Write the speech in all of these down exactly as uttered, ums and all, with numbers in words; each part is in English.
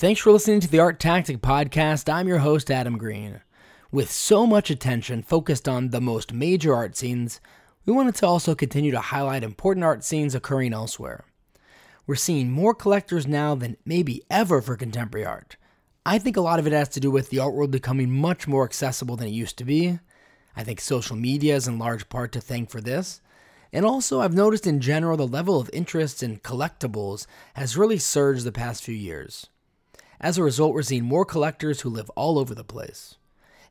Thanks for listening to the ArtTactic Podcast. I'm your host, Adam Green. With so much attention focused on the most major art scenes, we wanted to also continue to highlight important art scenes occurring elsewhere. We're seeing more collectors now than maybe ever for contemporary art. I think a lot of it has to do with the art world becoming much more accessible than it used to be. I think social media is in large part to thank for this. And also, I've noticed in general the level of interest in collectibles has really surged the past few years. As a result, we're seeing more collectors who live all over the place.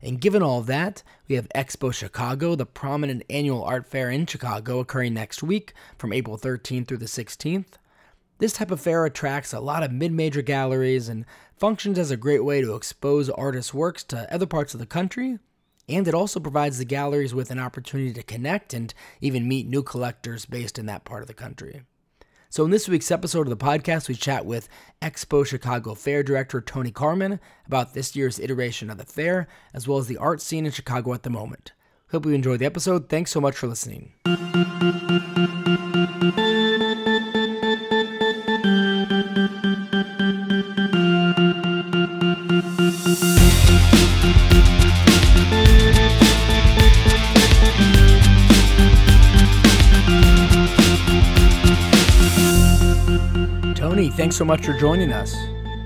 And given all that, we have Expo Chicago, the prominent annual art fair in Chicago, occurring next week from April thirteenth through the sixteenth. This type of fair attracts a lot of mid-major galleries and functions as a great way to expose artists' works to other parts of the country, and it also provides the galleries with an opportunity to connect and even meet new collectors based in that part of the country. So in this week's episode of the podcast, we chat with Expo Chicago Fair Director Tony Karman about this year's iteration of the fair, as well as the art scene in Chicago at the moment. Hope you enjoyed the episode. Thanks so much for listening. Thanks so much for joining us.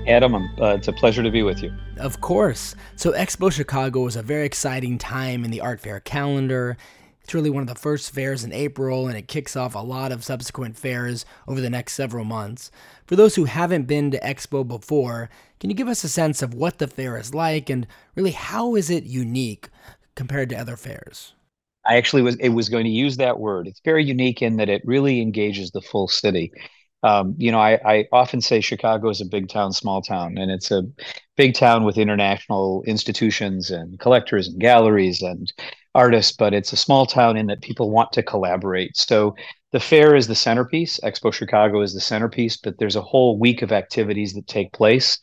Adam, uh, it's a pleasure to be with you. Of course. So Expo Chicago was a very exciting time in the art fair calendar. It's really one of the first fairs in April, and it kicks off a lot of subsequent fairs over the next several months. For those who haven't been to Expo before, can you give us a sense of what the fair is like, and really how is it unique compared to other fairs? I actually was, it was going to use that word. It's very unique in that it really engages the full city. Um, you know, I, I often say Chicago is a big town, small town, and it's a big town with international institutions and collectors and galleries and artists, but it's a small town in that people want to collaborate. So the fair is the centerpiece. Expo Chicago is the centerpiece, but there's a whole week of activities that take place.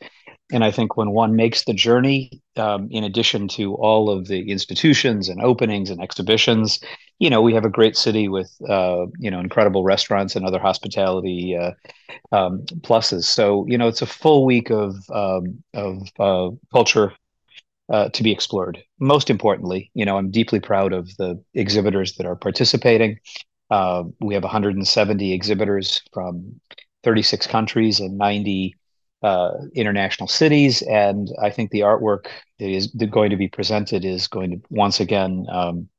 And I think when one makes the journey, um, in addition to all of the institutions and openings and exhibitions, you know, we have a great city with, uh, you know, incredible restaurants and other hospitality uh, um, pluses. So, you know, it's a full week of um, of uh, culture uh, to be explored. Most importantly, you know, I'm deeply proud of the exhibitors that are participating. Uh, we have one hundred seventy exhibitors from thirty-six countries and ninety Uh, international cities, and I think the artwork that is going to be presented is going to once again, um,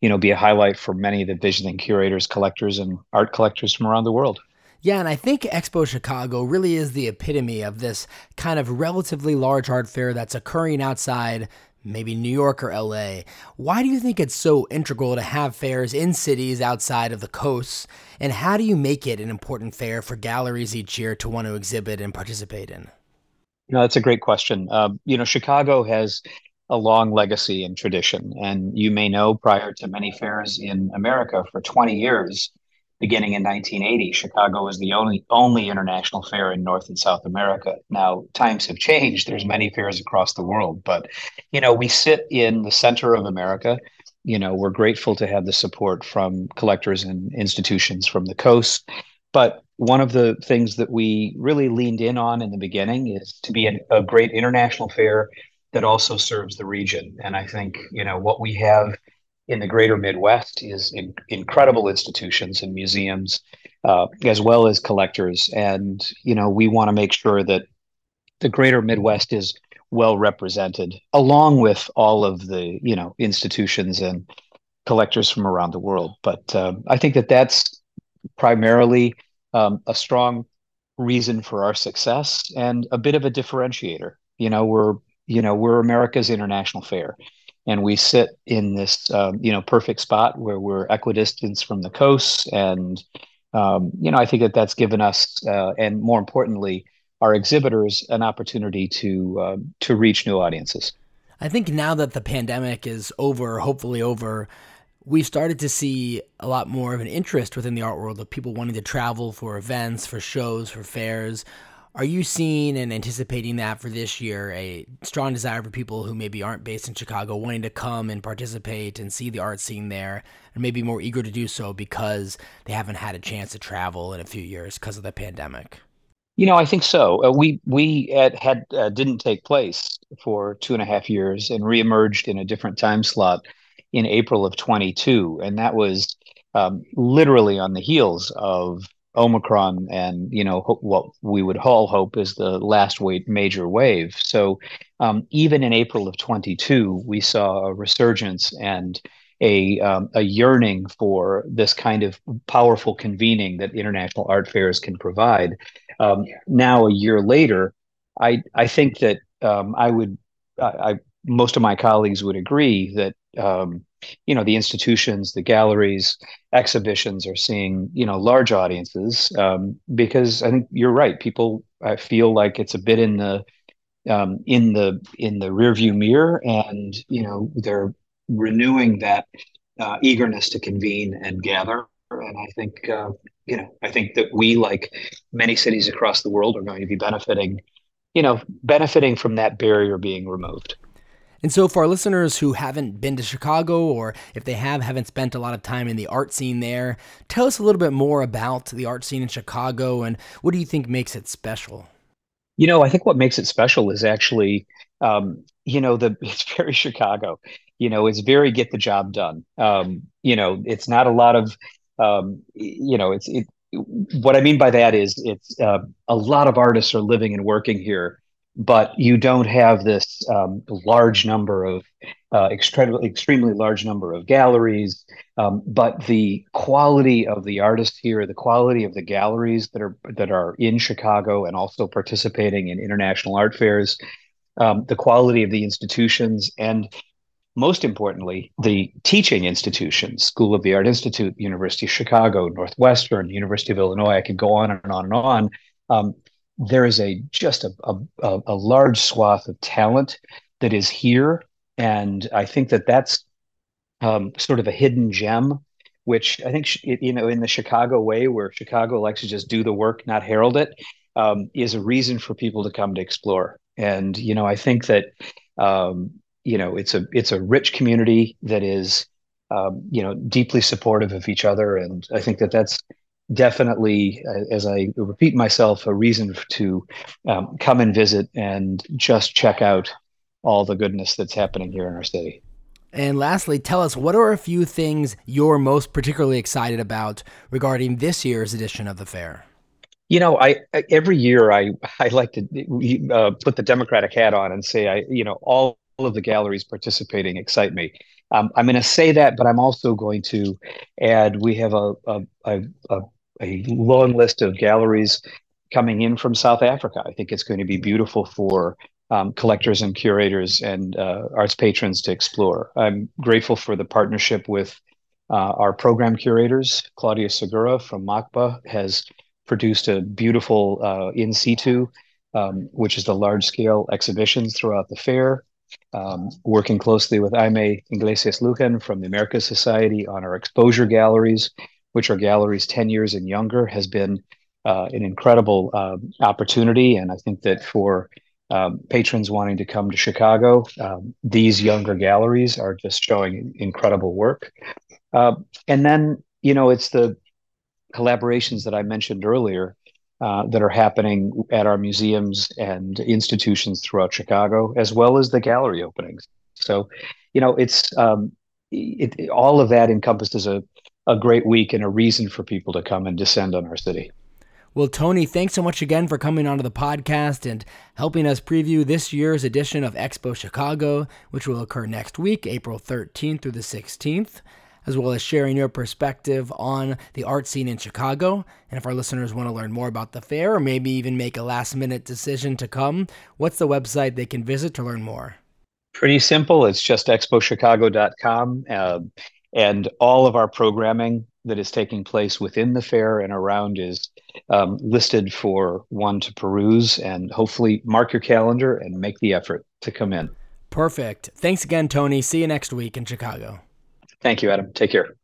you know, be a highlight for many of the visiting curators, collectors, and art collectors from around the world. Yeah, and I think Expo Chicago really is the epitome of this kind of relatively large art fair that's occurring outside maybe New York or L A. Why do you think it's so integral to have fairs in cities outside of the coasts? And how do you make it an important fair for galleries each year to want to exhibit and participate in? No, that's a great question. Um, you know, Chicago has a long legacy and tradition. And you may know, prior to many fairs in America, for twenty years, beginning in nineteen eighty, Chicago was the only only international fair in North and South America. Now, times have changed. There's many fairs across the world, but, you know, we sit in the center of America. You know, we're grateful to have the support from collectors and institutions from the coast. But one of the things that we really leaned in on in the beginning is to be an, a great international fair that also serves the region. And I think, you know, what we have in the greater Midwest is in, incredible institutions and museums, uh, as well as collectors. And, you know, we want to make sure that the greater Midwest is well represented, along with all of the, you know, institutions and collectors from around the world. But uh, I think that that's primarily um, a strong reason for our success and a bit of a differentiator. You know, we're, you know, we're America's international fair. And we sit in this, um, you know, perfect spot where we're equidistant from the coast. And, um, you know, I think that that's given us, uh, and more importantly, our exhibitors, an opportunity to uh, to reach new audiences. I think now that the pandemic is over, hopefully over, we've started to see a lot more of an interest within the art world of people wanting to travel for events, for shows, for fairs. Are you seeing and anticipating that for this year, a strong desire for people who maybe aren't based in Chicago wanting to come and participate and see the art scene there, and maybe more eager to do so because they haven't had a chance to travel in a few years because of the pandemic? You know, I think so. Uh, we we at, had uh, didn't take place for two and a half years and reemerged in a different time slot in April of twenty-two, and that was um, literally on the heels of Omicron and, you know, ho- what we would all hope is the last wa- major wave. So um, even in April of twenty-two, we saw a resurgence and a um, a yearning for this kind of powerful convening that international art fairs can provide. Um, now, a year later, I I think that um, I would, I, I most of my colleagues would agree that, um, you know, the institutions, the galleries, exhibitions are seeing, you know, large audiences um, because I think you're right. People I feel like it's a bit in the um, in the in the rearview mirror, and you know they're renewing that uh, eagerness to convene and gather. And I think, uh, you know, I think that we, like many cities across the world, are going to be benefiting, you know, benefiting from that barrier being removed. And so for our listeners who haven't been to Chicago, or if they have, haven't spent a lot of time in the art scene there, tell us a little bit more about the art scene in Chicago and what do you think makes it special? You know, I think what makes it special is actually, um, you know, the it's very Chicago. You know, it's very get the job done. Um, you know, it's not a lot of, um, you know, it's it. What I mean by that is it's uh, a lot of artists are living and working here, but you don't have this um, large number of uh, extremely, extremely large number of galleries. Um, but the quality of the artists here, the quality of the galleries that are that are in Chicago and also participating in international art fairs, um, the quality of the institutions, and most importantly, the teaching institutions, School of the Art Institute, University of Chicago, Northwestern, University of Illinois, I could go on and on and on. Um, there is a just a, a, a large swath of talent that is here. And I think that that's um, sort of a hidden gem, which I think, you know, in the Chicago way, where Chicago likes to just do the work, not herald it, um, is a reason for people to come to explore. And, you know, I think that, um, you know, it's a it's a rich community that is, um, you know, deeply supportive of each other. And I think that that's definitely, as I repeat myself, a reason to um, come and visit and just check out all the goodness that's happening here in our city. And lastly, tell us, what are a few things you're most particularly excited about regarding this year's edition of the fair? You know, I, I every year I, I like to uh, put the Democratic hat on and say, I you know, all All of the galleries participating excite me. Um, I'm going to say that, but I'm also going to add we have a a, a a long list of galleries coming in from South Africa. I think it's going to be beautiful for um, collectors and curators and uh, arts patrons to explore. I'm grateful for the partnership with uh, our program curators. Claudia Segura from M A C B A has produced a beautiful uh, in situ, um, which is the large-scale exhibitions throughout the fair. Um, working closely with Aime Iglesias Lujan from the Americas Society on our exposure galleries, which are galleries ten years and younger, has been uh, an incredible uh, opportunity. And I think that for um, patrons wanting to come to Chicago, um, these younger galleries are just showing incredible work. Uh, and then, you know, it's the collaborations that I mentioned earlier Uh, that are happening at our museums and institutions throughout Chicago, as well as the gallery openings. So, you know, it's um, it, it, all of that encompasses a, a great week and a reason for people to come and descend on our city. Well, Tony, thanks so much again for coming onto the podcast and helping us preview this year's edition of Expo Chicago, which will occur next week, April thirteenth through the sixteenth. As well as sharing your perspective on the art scene in Chicago. And if our listeners want to learn more about the fair or maybe even make a last-minute decision to come, what's the website they can visit to learn more? Pretty simple. It's just expo chicago dot com. Uh, and all of our programming that is taking place within the fair and around is um, listed for one to peruse. And hopefully mark your calendar and make the effort to come in. Perfect. Thanks again, Tony. See you next week in Chicago. Thank you, Adam. Take care.